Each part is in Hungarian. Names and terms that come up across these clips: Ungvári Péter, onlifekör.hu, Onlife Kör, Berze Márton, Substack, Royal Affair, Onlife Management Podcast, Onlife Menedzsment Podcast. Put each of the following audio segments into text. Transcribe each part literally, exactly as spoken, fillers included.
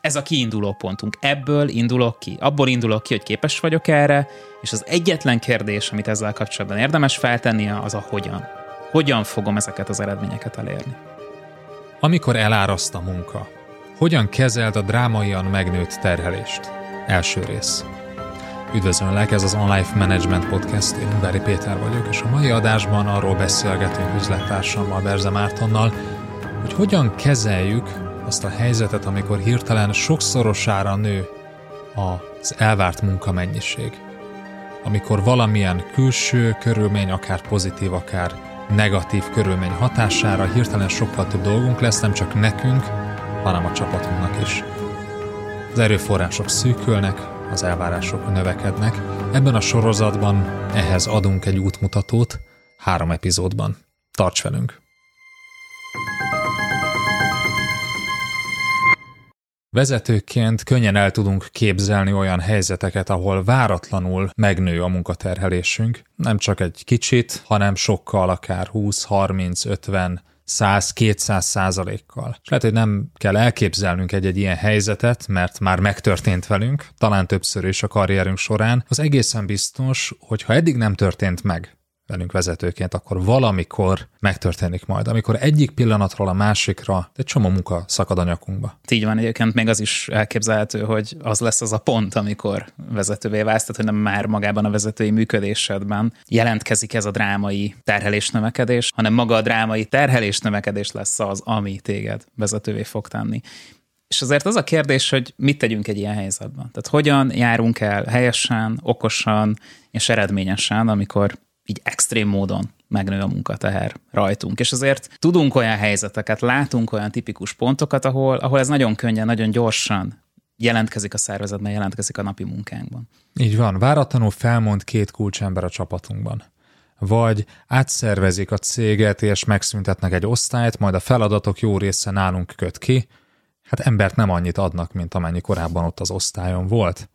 ez a kiinduló pontunk. Ebből indulok ki. Abból indulok ki, hogy képes vagyok erre, és az egyetlen kérdés, amit ezzel kapcsolatban érdemes feltennie, az a hogyan. Hogyan fogom ezeket az eredményeket elérni? Amikor eláraszt a munka, hogyan kezeld a drámaian megnőtt terhelést? Első rész. Üdvözöllek, ez az Onlife Management Podcast, én Ungvári Péter vagyok, és a mai adásban arról beszélgetünk üzlettársammal, Berze Mártonnal, hogy hogyan kezeljük azt a helyzetet, amikor hirtelen sokszorosára nő az elvárt munkamennyiség. Amikor valamilyen külső körülmény, akár pozitív, akár negatív körülmény hatására hirtelen sokkal több dolgunk lesz, nem csak nekünk, hanem a csapatunknak is. Az erőforrások szűkülnek, az elvárások növekednek. Ebben a sorozatban ehhez adunk egy útmutatót három epizódban. Tarts velünk! Vezetőként könnyen el tudunk képzelni olyan helyzeteket, ahol váratlanul megnő a munkaterhelésünk. Nem csak egy kicsit, hanem sokkal, akár húsz, harminc, ötven, száz, kétszáz százalékkal. És lehet, hogy nem kell elképzelnünk egy-egy ilyen helyzetet, mert már megtörtént velünk, talán többször is a karrierünk során. Az egészen biztos, hogy ha eddig nem történt meg velünk vezetőként, akkor valamikor megtörténik majd, amikor egyik pillanatról a másikra egy csomó munka szakad a nyakunkba. Így van, egyébként még az is elképzelhető, hogy az lesz az a pont, amikor vezetővé válsz, tehát hogy nem már magában a vezetői működésedben jelentkezik ez a drámai terhelésnövekedés, hanem maga a drámai terhelésnövekedés lesz az, ami téged vezetővé fog tenni. És azért az a kérdés, hogy mit tegyünk egy ilyen helyzetben. Tehát hogyan járunk el helyesen, okosan és eredményesen, amikor így extrém módon megnő a munkateher rajtunk. És azért tudunk olyan helyzeteket, látunk olyan tipikus pontokat, ahol, ahol ez nagyon könnyen, nagyon gyorsan jelentkezik a szervezetben, jelentkezik a napi munkánkban. Így van, váratlanul felmond két kulcsember a csapatunkban. Vagy átszervezik a céget, és megszüntetnek egy osztályt, majd a feladatok jó része nálunk köt ki. Hát embert nem annyit adnak, mint amennyi korábban ott az osztályon volt.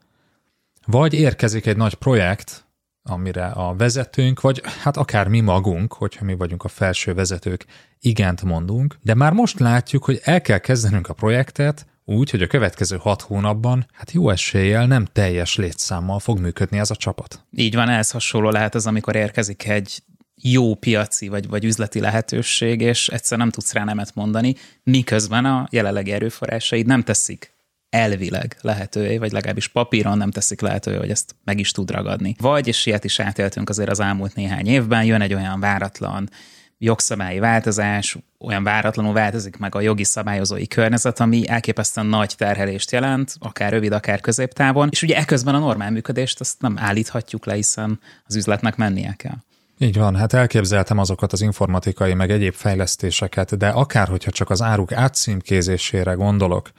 Vagy érkezik egy nagy projekt, amire a vezetőnk, vagy hát akár mi magunk, hogyha mi vagyunk a felső vezetők, igent mondunk, de már most látjuk, hogy el kell kezdenünk a projektet úgy, hogy a következő hat hónapban, hát jó eséllyel nem teljes létszámmal fog működni ez a csapat. Így van, ez hasonló lehet az, amikor érkezik egy jó piaci vagy, vagy üzleti lehetőség, és egyszer nem tudsz rá nemet mondani, miközben a jelenlegi erőforrásaid nem teszik elvileg lehetővé, vagy legalábbis papíron nem teszik lehetővé, hogy ezt meg is tud ragadni. Vagy, és ilyet is átéltünk azért az elmúlt néhány évben, jön egy olyan váratlan jogszabályi változás, olyan váratlanul változik meg a jogi szabályozói környezet, ami elképesztően nagy terhelést jelent, akár rövid, akár középtávon, és ugye eközben a normál működést azt nem állíthatjuk le, hiszen az üzletnek mennie kell. Így van, hát elképzeltem azokat az informatikai meg egyéb fejlesztéseket, de akár hogyha csak az áruk átcímkézésére gondolok,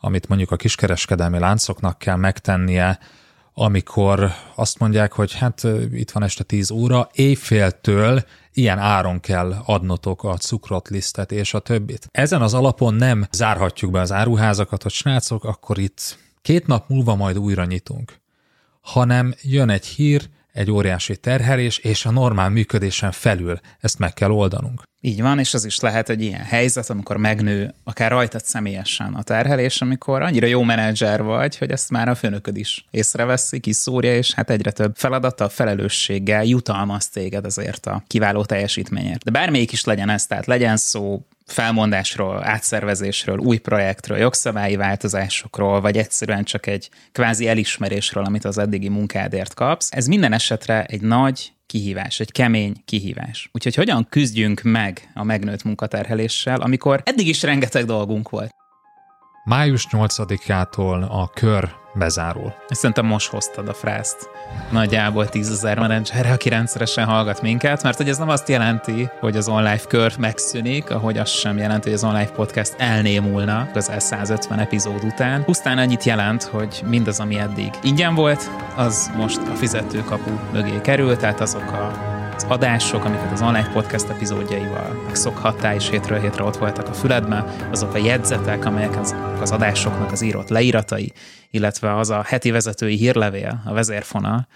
amit mondjuk a kiskereskedelmi láncoknak kell megtennie, amikor azt mondják, hogy hát itt van este tíz óra, éjféltől ilyen áron kell adnotok a cukrot, lisztet és a többit. Ezen az alapon nem zárhatjuk be az áruházakat, hogy srácok, akkor itt két nap múlva majd újra nyitunk. Hanem jön egy hír, egy óriási terhelés, és a normál működésen felül ezt meg kell oldanunk. Így van, és az is lehet egy ilyen helyzet, amikor megnő akár rajtad személyesen a terhelés, amikor annyira jó menedzser vagy, hogy ezt már a főnököd is észreveszi, kiszúrja, és hát egyre több feladattal, felelősséggel jutalmaz téged azért a kiváló teljesítményért. De bármelyik is legyen ez, tehát legyen szó felmondásról, átszervezésről, új projektről, jogszabályi változásokról, vagy egyszerűen csak egy kvázi elismerésről, amit az eddigi munkádért kapsz. Ez minden esetre egy nagy kihívás, egy kemény kihívás. Úgyhogy hogyan küzdjünk meg a megnőtt munkaterheléssel, amikor eddig is rengeteg dolgunk volt? május nyolcadikától a kör bezárul. Szerintem most hoztad a frázt nagyjából tízezer menedzserre, aki rendszeresen hallgat minket, mert hogy ez nem azt jelenti, hogy az Onlife kör megszűnik, ahogy az sem jelenti, hogy az Onlife podcast elnémulna közel száz ötven epizód után. Pusztán annyit jelent, hogy mindaz, ami eddig ingyen volt, az most a fizetőkapu mögé kerül, tehát azok a az adások, amiket az Onlife Podcast epizódjaival megszokhattál, és hétről hétre ott voltak a füledben, azok a jegyzetek, amelyek az adásoknak az írott leíratai, illetve az a heti vezetői hírlevél, a vezérfonal,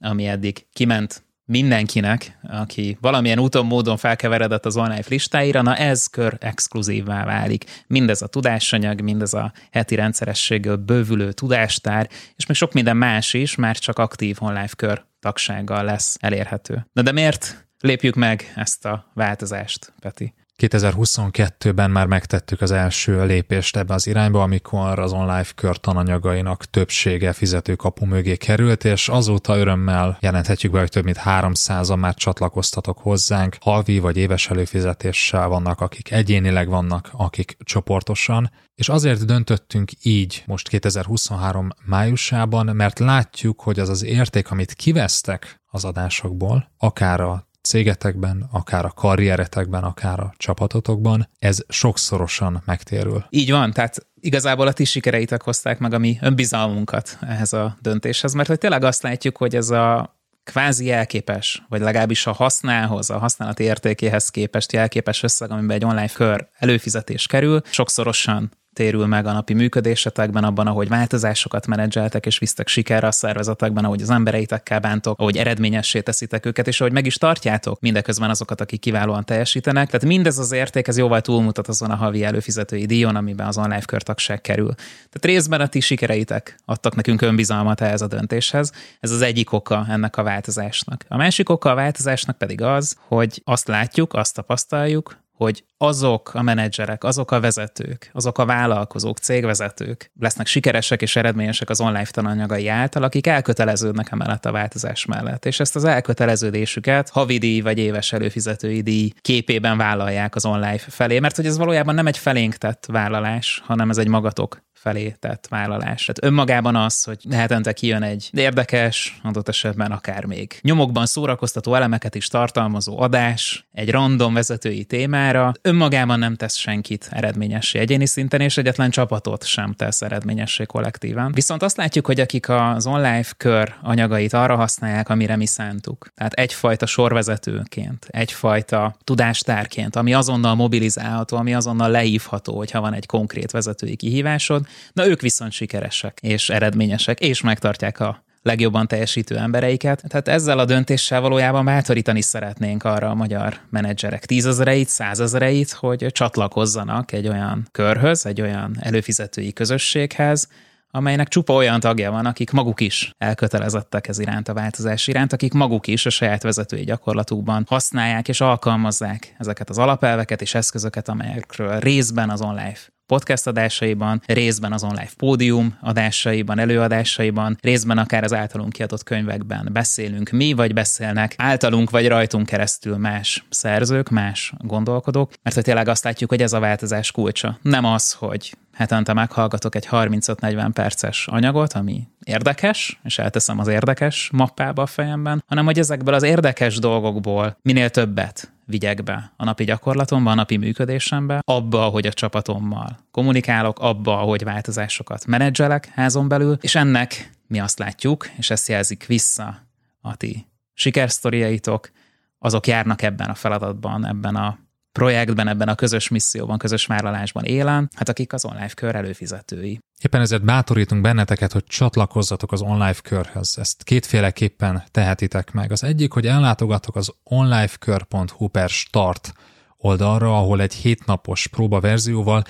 ami eddig kiment mindenkinek, aki valamilyen úton, módon felkeveredett az Onlife listáira, na ez kör exkluzívvá válik. Mindez a tudásanyag, mindez a heti rendszerességgel bővülő tudástár, és még sok minden más is, már csak aktív Onlife kör tagsággal lesz elérhető. Na de miért lépjük meg ezt a változást, Peti? kétezer-huszonkettőben már megtettük az első lépést ebbe az irányba, amikor az Onlife kör tananyagainak többsége fizetőkapu mögé került, és azóta örömmel jelenthetjük be, hogy több mint háromszázan már csatlakoztatok hozzánk. Havi vagy éves előfizetéssel vannak, akik egyénileg vannak, akik csoportosan. És azért döntöttünk így most kétezer-huszonhárom májusában, mert látjuk, hogy az az érték, amit kivesztek az adásokból, akár a cégetekben, akár a karrieretekben, akár a csapatotokban, ez sokszorosan megtérül. Így van, tehát igazából a ti sikereitek hozták meg a mi önbizalmunkat ehhez a döntéshez, mert hogy tényleg azt látjuk, hogy ez a kvázi jelképes, vagy legalábbis a hasznához, a használati értékéhez képest jelképes összeg, amiben egy Onlife kör előfizetés kerül, sokszorosan térül meg a napi működésetekben, abban, ahogy változásokat menedzseltek és visztek sikerre a szervezetekben, ahogy az embereitekkel bántok, ahogy eredményessé teszitek őket, és ahogy meg is tartjátok mindeközben azokat, akik kiválóan teljesítenek. Tehát mindez az érték, ez jóval túlmutat azon a havi előfizetői díjon, amiben az Onlife kör tagság kerül. Tehát részben a ti sikereitek adtak nekünk önbizalmat ehhez a döntéshez. Ez az egyik oka ennek a változásnak. A másik oka a változásnak pedig az, hogy azt látjuk, azt tapasztaljuk, hogy azok a menedzserek, azok a vezetők, azok a vállalkozók, cégvezetők lesznek sikeresek és eredményesek az Onlife tananyagai által, akik elköteleződnek emellett a változás mellett. És ezt az elköteleződésüket havidíj vagy éves előfizetői díj képében vállalják az Onlife felé, mert hogy ez valójában nem egy felénk tett vállalás, hanem ez egy magatok felé tett vállalás. Tehát önmagában az, hogy hetente kijön egy érdekes, adott esetben akár még nyomokban szórakoztató elemeket is tartalmazó adás, egy random vezetői témára, önmagában nem tesz senkit eredményessé egyéni szinten, és egyetlen csapatot sem tesz eredményessé kollektíven. Viszont azt látjuk, hogy akik az Onlife kör anyagait arra használják, amire mi szántuk. Tehát egyfajta sorvezetőként, egyfajta tudástárként, ami azonnal mobilizálható, ami azonnal leívható, hogyha van egy konkrét vezetői kihívásod, na ők viszont sikeresek és eredményesek, és megtartják a legjobban teljesítő embereiket. Tehát ezzel a döntéssel valójában bátorítani szeretnénk arra a magyar menedzserek tízezereit, százezereit, hogy csatlakozzanak egy olyan körhöz, egy olyan előfizetői közösséghez, amelynek csupa olyan tagja van, akik maguk is elkötelezettek ez iránt, a változás iránt, akik maguk is a saját vezetői gyakorlatukban használják és alkalmazzák ezeket az alapelveket és eszközöket, amelyekről részben az Onlife podcast adásaiban, részben az Onlife pódium adásaiban, előadásaiban, részben akár az általunk kiadott könyvekben beszélünk mi, vagy beszélnek általunk vagy rajtunk keresztül más szerzők, más gondolkodók, mert hogy tényleg azt látjuk, hogy ez a változás kulcsa. Nem az, hogy hetente meghallgatok egy harmincöt-negyven perces anyagot, ami érdekes, és elteszem az érdekes mappába a fejemben, hanem hogy ezekből az érdekes dolgokból minél többet vigyek be a napi gyakorlatomba, a napi működésembe, abba, hogy a csapatommal kommunikálok, abba, hogy változásokat menedzselek házon belül, és ennek mi azt látjuk, és ezt jelzik vissza a ti sikersztoriaitok, azok járnak ebben a feladatban, ebben a projektben, ebben a közös misszióban, közös vállalásban élen, hát akik az Onlife kör előfizetői. Éppen ezért bátorítunk benneteket, hogy csatlakozzatok az Onlife körhöz. Ezt kétféleképpen tehetitek meg. Az egyik, hogy ellátogatok az onlifekör.hu per start oldalra, ahol egy hétnapos próbaverzióval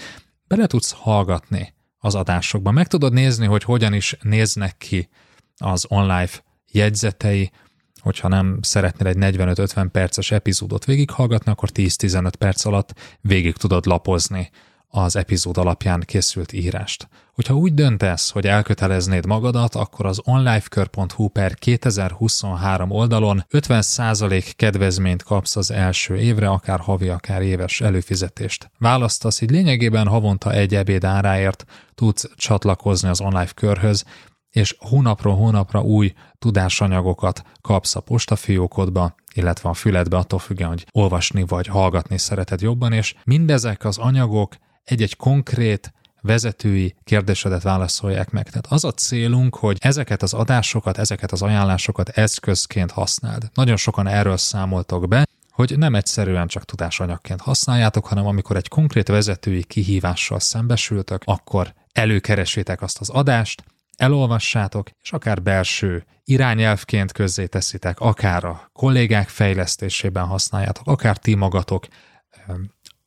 bele tudsz hallgatni az adásokban. Meg tudod nézni, hogy hogyan is néznek ki az Onlife jegyzetei, hogyha nem szeretnél egy negyvenöt-ötven perces epizódot végighallgatni, akkor tíz-tizenöt perc alatt végig tudod lapozni az epizód alapján készült írást. Hogyha úgy döntesz, hogy elköteleznéd magadat, akkor az onlifekör.hu per kétezer-huszonhárom oldalon ötven százalék kedvezményt kapsz az első évre, akár havi, akár éves előfizetést választasz, így lényegében havonta egy ebéd áráért tudsz csatlakozni az Onlife körhöz, és hónapról hónapra új tudásanyagokat kapsz a postafiókodba, illetve a füledbe, attól függően, hogy olvasni vagy hallgatni szereted jobban, és mindezek az anyagok egy-egy konkrét vezetői kérdésedet válaszolják meg. Tehát az a célunk, hogy ezeket az adásokat, ezeket az ajánlásokat eszközként használd. Nagyon sokan erről számoltok be, hogy nem egyszerűen csak tudásanyagként használjátok, hanem amikor egy konkrét vezetői kihívással szembesültök, akkor előkeresétek azt az adást, elolvassátok, és akár belső irányelvként közzéteszitek, akár a kollégák fejlesztésében használjátok, akár ti magatok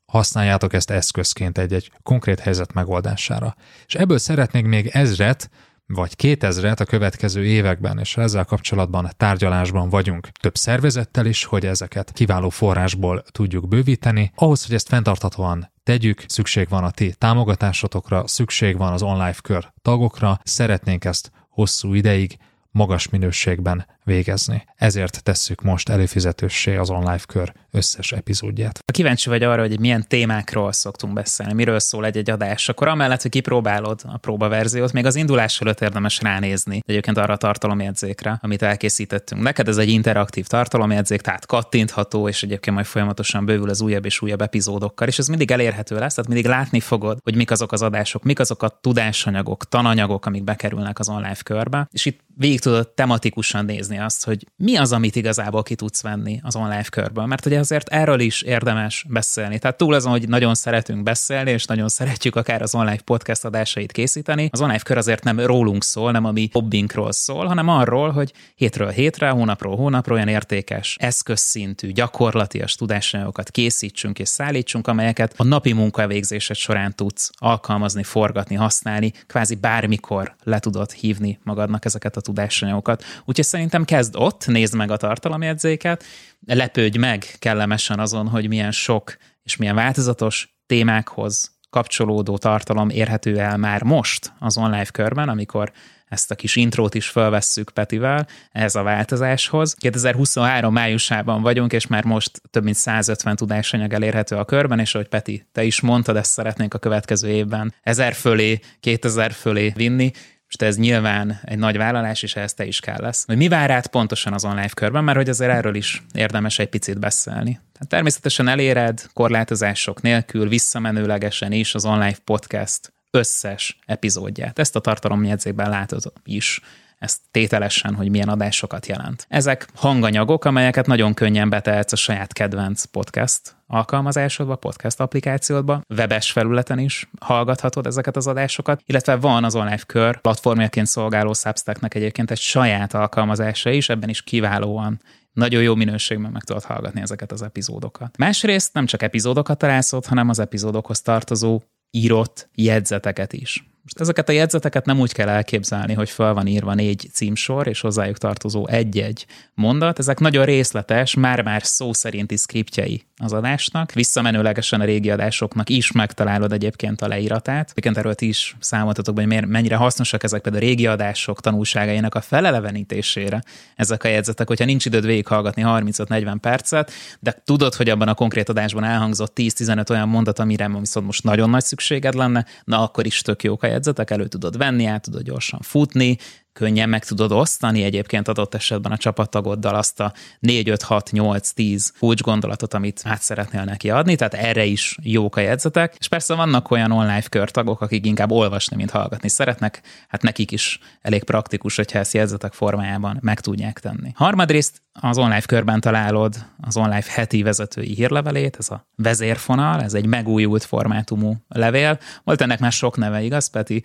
használjátok ezt eszközként egy-egy konkrét helyzet megoldására. És ebből szeretnék még ezret, vagy kétezret a következő években, és ezzel kapcsolatban tárgyalásban vagyunk több szervezettel is, hogy ezeket kiváló forrásból tudjuk bővíteni. Ahhoz, hogy ezt fenntarthatóan tegyük, szükség van a ti támogatásotokra, szükség van az Onlife Kör tagokra, szeretnénk ezt hosszú ideig magas minőségben végezni. Ezért tesszük most előfizetőssé az Onlife Kör összes epizódját. Ha kíváncsi vagy arra, hogy milyen témákról szoktunk beszélni, miről szól egy-egy adás, akkor amellett, hogy kipróbálod a próbaverziót, még az indulás előtt érdemes ránézni egyébként arra a tartalomjegyzékre, amit elkészítettünk. Neked ez egy interaktív tartalomjegyzék, tehát kattintható, és egyébként majd folyamatosan bővül az újabb és újabb epizódokkal, és ez mindig elérhető lesz, tehát mindig látni fogod, hogy mik azok az adások, mik azok a tudásanyagok, tananyagok, amik bekerülnek az Onlife Körbe, és itt végig tudod tematikusan nézni azt, hogy mi az, amit igazából ki tudsz venni az Onlife Körből, mert ugye azért erről is érdemes beszélni. Tehát túl azon, hogy nagyon szeretünk beszélni, és nagyon szeretjük akár az Onlife Podcast adásait készíteni, az Onlife Kör azért nem rólunk szól, nem a mi hobbinkról szól, hanem arról, hogy hétről hétre, hónapról hónapra olyan értékes, eszközszintű, gyakorlatias tudásanyagokat készítsünk és szállítsunk, amelyeket a napi munkavégzésed során tudsz alkalmazni, forgatni, használni, kvázi bármikor le tudod hívni magadnak ezeket a tudásanyagokat. Úgyhogy szerintem kezd ott, nézd meg a tartalomjegyzéket, lepődj meg kellemesen azon, hogy milyen sok és milyen változatos témákhoz kapcsolódó tartalom érhető el már most az Onlife Körben, amikor ezt a kis intrót is felvesszük Petivel ehhez a változáshoz. kétezer-huszonhárom májusában vagyunk, és már most több mint százötven tudásanyag elérhető a körben, és ahogy Peti, te is mondtad, ezt szeretnénk a következő évben ezer fölé, kétezer fölé vinni. És ez nyilván egy nagy vállalás, és ehhez te is kell lesz. Hogy mi vár rád pontosan az Onlife Körben, mert hogy azért erről is érdemes egy picit beszélni. Tehát természetesen eléred korlátozások nélkül, visszamenőlegesen is az Onlife Podcast összes epizódját. Ezt a tartalomjegyzékben látod is, ezt tételesen, hogy milyen adásokat jelent. Ezek hanganyagok, amelyeket nagyon könnyen betehetsz a saját kedvenc podcast alkalmazásodba, podcast applikációdba, webes felületen is hallgathatod ezeket az adásokat, illetve van az Onlife Kör platformjaként szolgáló Substacknek egyébként egy saját alkalmazása is, ebben is kiválóan nagyon jó minőségben meg tudod hallgatni ezeket az epizódokat. Másrészt nem csak epizódokat találsz ott, hanem az epizódokhoz tartozó írott jegyzeteket is. Most ezeket a jegyzeteket nem úgy kell elképzelni, hogy fel van írva négy címsor, és hozzájuk tartozó egy-egy mondat. Ezek nagyon részletes, már-már szó szerinti szkriptjei az adásnak. Visszamenőlegesen a régi adásoknak is megtalálod egyébként a leíratát. Egyébként erről ti is számoltatok, hogy mennyire hasznosak ezek például a régi adások tanulságainak a felelevenítésére ezek a jegyzetek, hogyha nincs időd végighallgatni harmincöt-negyven percet, de tudod, hogy abban a konkrét adásban elhangzott tíz-tizenöt olyan mondat, amire viszont most nagyon nagy szükséged lenne, na akkor is tök jók a jegyzetek, elő tudod venni, át tudod gyorsan futni, könnyen meg tudod osztani egyébként adott esetben a csapattagoddal azt a négy, öt, hat, nyolc, tíz kulcs gondolatot, amit át szeretnél neki adni, tehát erre is jók a jegyzetek. És persze vannak olyan Onlife Kör tagok, akik inkább olvasni, mint hallgatni szeretnek, hát nekik is elég praktikus, hogyha ezt jegyzetek formájában meg tudják tenni. Harmadrészt az Onlife Körben találod az Onlife heti vezetői hírlevelét, ez a vezérfonal, ez egy megújult formátumú levél. Volt ennek már sok neve, igaz, Peti?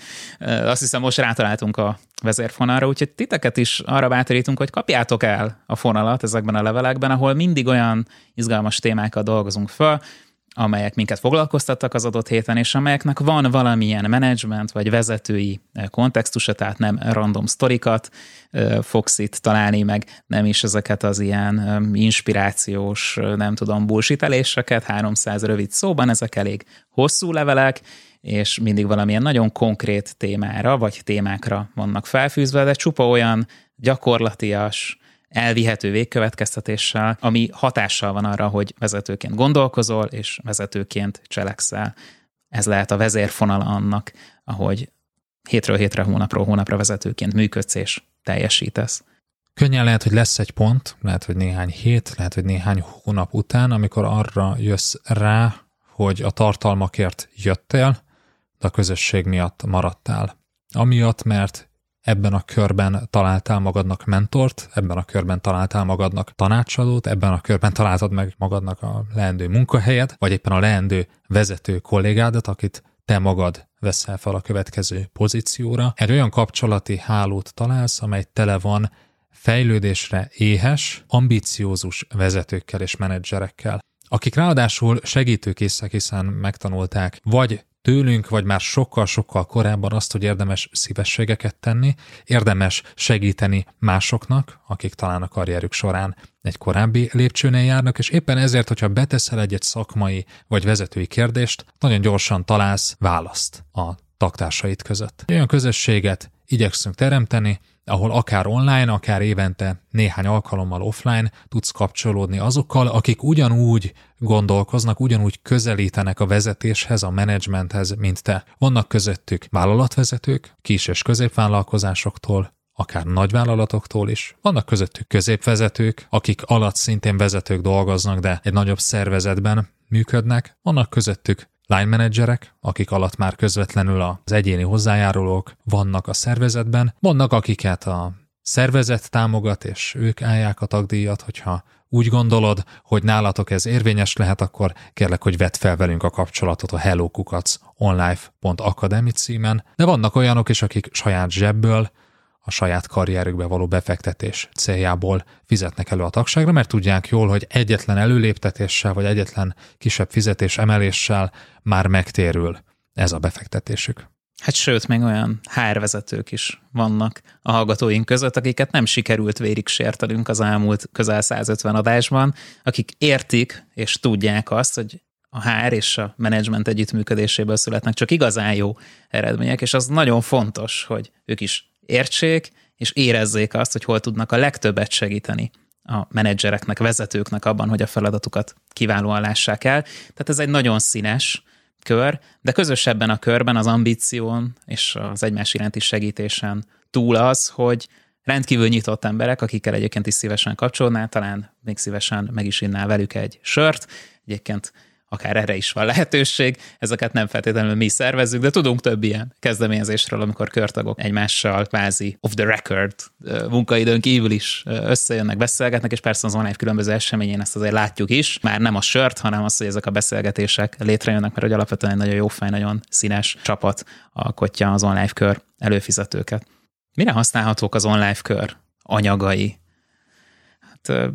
Azt hiszem, most rátaláltunk a vezérfonalra, úgyhogy titeket is arra bátorítunk, hogy kapjátok el a fonalat ezekben a levelekben, ahol mindig olyan izgalmas témákkal dolgozunk föl, amelyek minket foglalkoztattak az adott héten, és amelyeknek van valamilyen menedzsment vagy vezetői kontextusa, tehát nem random sztorikat fogsz itt találni, meg nem is ezeket az ilyen inspirációs, nem tudom, bullshiteléseket, háromszáz rövid szóban, ezek elég hosszú levelek, és mindig valamilyen nagyon konkrét témára vagy témákra vannak felfűzve, de csupa olyan gyakorlatias, elvihető végkövetkeztetéssel, ami hatással van arra, hogy vezetőként gondolkozol, és vezetőként cselekszel. Ez lehet a vezérfonal annak, ahogy hétről hétre, hónapról hónapra vezetőként működsz és teljesítesz. Könnyen lehet, hogy lesz egy pont, lehet, hogy néhány hét, lehet, hogy néhány hónap után, amikor arra jössz rá, hogy a tartalmakért jöttél, de a közösség miatt maradtál. Amiatt, mert ebben a körben találtál magadnak mentort, ebben a körben találtál magadnak tanácsadót, ebben a körben találtad meg magadnak a leendő munkahelyet, vagy éppen a leendő vezető kollégádat, akit te magad veszel fel a következő pozícióra. Egy olyan kapcsolati hálót találsz, amely tele van fejlődésre éhes, ambiciózus vezetőkkel és menedzserekkel, akik ráadásul segítőkészek, hiszen megtanulták vagy tőlünk, vagy már sokkal-sokkal korábban azt, hogy érdemes szívességeket tenni, érdemes segíteni másoknak, akik talán a karrierük során egy korábbi lépcsőnél járnak, és éppen ezért, hogyha beteszel egy-egy szakmai vagy vezetői kérdést, nagyon gyorsan találsz választ a taktársaid között. Olyan közösséget igyekszünk teremteni, ahol akár online, akár évente néhány alkalommal offline tudsz kapcsolódni azokkal, akik ugyanúgy gondolkoznak, ugyanúgy közelítenek a vezetéshez, a menedzsmenthez, mint te. Vannak közöttük vállalatvezetők, kis- és középvállalkozásoktól, akár nagyvállalatoktól is. Vannak közöttük középvezetők, akik alatt szintén vezetők dolgoznak, de egy nagyobb szervezetben működnek. Vannak közöttük line menedzserek, akik alatt már közvetlenül az egyéni hozzájárulók vannak a szervezetben, vannak akiket a szervezet támogat, és ők állják a tagdíjat, hogyha úgy gondolod, hogy nálatok ez érvényes lehet, akkor kérlek, hogy vedd fel velünk a kapcsolatot a HelloKukac online pont academy címen, de vannak olyanok is, akik saját zsebből, a saját karrierükbe való befektetés céljából fizetnek elő a tagságra, mert tudják jól, hogy egyetlen előléptetéssel vagy egyetlen kisebb fizetés emeléssel már megtérül ez a befektetésük. Hát sőt, még olyan há er vezetők is vannak a hallgatóink között, akiket nem sikerült vérig sértenünk az elmúlt közel száz ötven adásban, akik értik és tudják azt, hogy a há er és a menedzsment együttműködéséből születnek csak igazán jó eredmények, és az nagyon fontos, hogy ők is értsék, és érezzék azt, hogy hol tudnak a legtöbbet segíteni a menedzsereknek, vezetőknek abban, hogy a feladatukat kiválóan lássák el. Tehát ez egy nagyon színes kör, de közösebben a körben az ambíción és az egymás iránti segítésen túl az, hogy rendkívül nyitott emberek, akikkel egyébként is szívesen kapcsolnál, talán még szívesen meg is innál velük egy sört, egyébként akár erre is van lehetőség, ezeket nem feltétlenül mi szervezzük, de tudunk több ilyen kezdeményezésről, amikor körtagok egymással kvázi off the record munkaidőn kívül is összejönnek, beszélgetnek, és persze az online különböző eseményén ezt azért látjuk is, már nem a sört, hanem az, hogy ezek a beszélgetések létrejönnek, mert hogy alapvetően egy nagyon jó fej, nagyon színes csapat alkotja az online kör előfizetőket. Mire használhatók az online kör anyagai? Hát...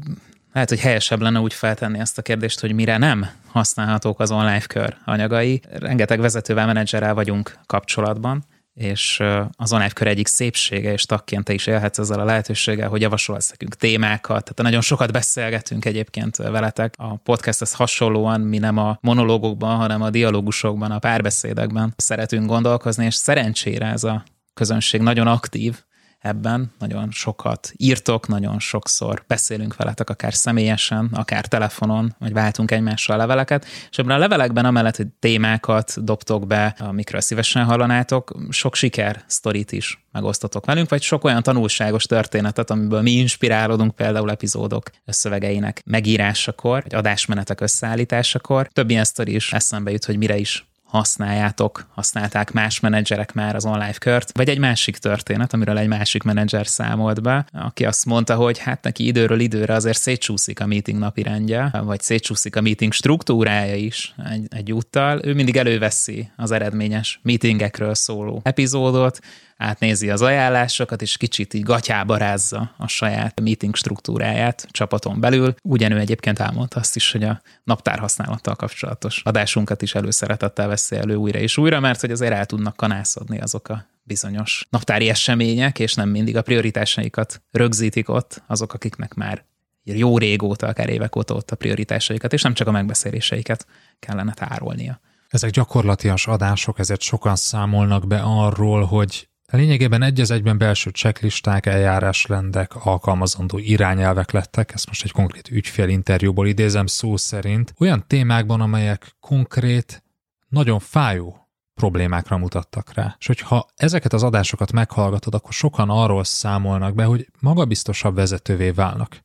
Lehet, hogy helyesebb lenne úgy feltenni ezt a kérdést, hogy mire nem használhatók az online kör anyagai. Rengeteg vezetővel, menedzserrel vagyunk kapcsolatban, és az online kör egyik szépsége, és tagként te is élhetsz ezzel a lehetőséggel, hogy javasolsz nekünk témákat. Tehát nagyon sokat beszélgetünk egyébként veletek. A podcasthez hasonlóan mi nem a monológokban, hanem a dialógusokban, a párbeszédekben szeretünk gondolkozni, és szerencsére ez a közönség nagyon aktív ebben, nagyon sokat írtok, nagyon sokszor beszélünk veletek, akár személyesen, akár telefonon, vagy váltunk egymással leveleket, és ebben a levelekben amellett, hogy témákat dobtok be, amikről szívesen hallanátok, sok siker sztorit is megosztatok velünk, vagy sok olyan tanulságos történetet, amiből mi inspirálódunk például epizódok szövegeinek megírásakor, vagy adásmenetek összeállításakor. Több ilyen sztori is eszembe jut, hogy mire is használjátok, használták más menedzserek már az online kört, vagy egy másik történet, amiről egy másik menedzser számolt be, aki azt mondta, hogy hát neki időről időre azért szétcsúszik a meeting napirendje, vagy szétcsúszik a meeting struktúrája is egy, egy úttal. Ő mindig előveszi az eredményes meetingekről szóló epizódot, átnézi az ajánlásokat, és kicsit így gatyába rázza a saját meeting struktúráját csapaton belül. Ugyanő egyébként elmondta azt is, hogy a naptárhasználattal kapcsolatos adásunkat is előszeretettel veszi elő újra és újra, mert hogy azért el tudnak kanászodni azok a bizonyos naptári események, és nem mindig a prioritásaikat rögzítik ott azok, akiknek már jó régóta, akár évek óta ott a prioritásaikat, és nem csak a megbeszéléseiket kellene tárolnia. Ezek gyakorlatias adások, ezért sokan számolnak be arról, hogy lényegében egy az egyben belső checklisták, eljárásrendek, alkalmazandó irányelvek lettek, ezt most egy konkrét ügyfélinterjúból idézem szó szerint, olyan témákban, amelyek konkrét, nagyon fájó problémákra mutattak rá. És hogyha ezeket az adásokat meghallgatod, akkor sokan arról számolnak be, hogy magabiztosabb vezetővé válnak.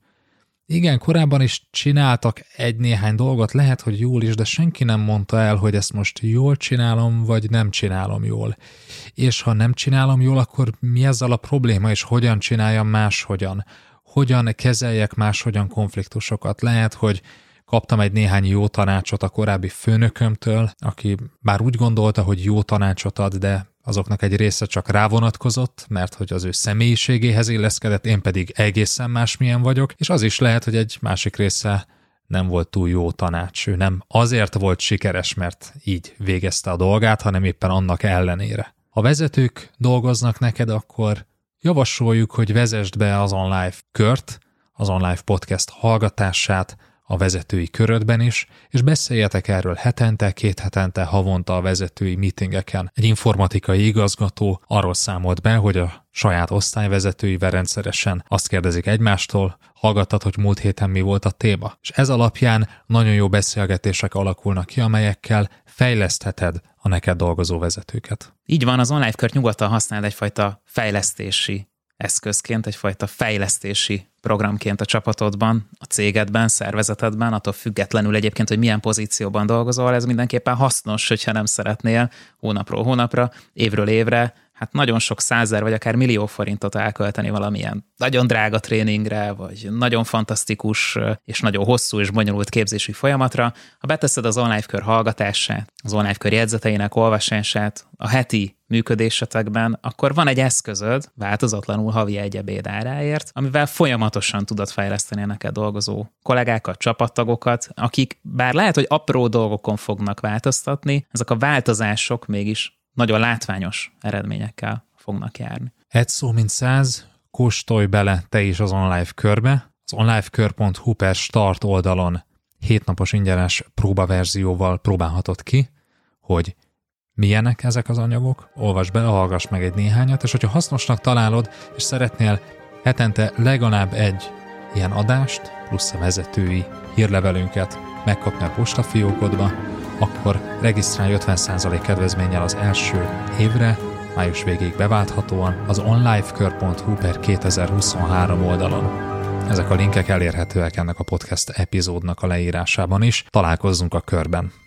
Igen, korábban is csináltak egy-néhány dolgot, lehet, hogy jól is, de senki nem mondta el, hogy ezt most jól csinálom, vagy nem csinálom jól. És ha nem csinálom jól, akkor mi ezzel a probléma, és hogyan csináljam máshogyan? Hogyan kezeljek máshogyan konfliktusokat? Lehet, hogy kaptam egy néhány jó tanácsot a korábbi főnökömtől, aki bár úgy gondolta, hogy jó tanácsot ad, de azoknak egy része csak rávonatkozott, mert hogy az ő személyiségéhez illeszkedett, én pedig egészen másmilyen vagyok, és az is lehet, hogy egy másik része nem volt túl jó tanács. Ő nem azért volt sikeres, mert így végezte a dolgát, hanem éppen annak ellenére. Ha vezetők dolgoznak neked, akkor javasoljuk, hogy vezesd be az Onlife kört, az Onlife Podcast hallgatását a vezetői körödben is, és beszéljetek erről hetente, két hetente, havonta a vezetői meetingeken. Egy informatikai igazgató arról számolt be, hogy a saját osztályvezetőivel rendszeresen azt kérdezik egymástól, hallgattad, hogy múlt héten mi volt a téma. És ez alapján nagyon jó beszélgetések alakulnak ki, amelyekkel fejlesztheted a neked dolgozó vezetőket. Így van, az Onlife kört nyugodtan használd egyfajta fejlesztési eszközként, egyfajta fejlesztési programként a csapatodban, a cégedben, szervezetedben, attól függetlenül egyébként, hogy milyen pozícióban dolgozol, ez mindenképpen hasznos, hogyha nem szeretnél hónapról hónapra, évről évre, hát nagyon sok százer vagy akár millió forintot elkölteni valamilyen nagyon drága tréningre, vagy nagyon fantasztikus és nagyon hosszú és bonyolult képzési folyamatra. Ha beteszed az Onlife kör hallgatását, az Onlife kör jegyzeteinek olvasását a heti működésetekben, akkor van egy eszközöd, változatlanul havi egy ebéd áráért, amivel folyamatosan tudod fejleszteni a neked dolgozó kollégákat, csapattagokat, akik bár lehet, hogy apró dolgokon fognak változtatni, ezek a változások mégis nagyon látványos eredményekkel fognak járni. Egy szó mint száz, kóstolj bele te is az Onlife körbe. Az onlifekör.hu per start oldalon hétnapos ingyenes próbaverzióval próbálhatod ki, hogy milyenek ezek az anyagok, olvasd bele, hallgass meg egy néhányat, és hogyha hasznosnak találod, és szeretnél hetente legalább egy ilyen adást, plusz a vezetői hírlevelünket megkapni a postafiókodba, akkor regisztrálj ötven százalék kedvezménnyel az első évre, május végéig beválthatóan az onlifekör.hu per kétezer-huszonhárom oldalon. Ezek a linkek elérhetőek ennek a podcast epizódnak a leírásában is. Találkozzunk a körben!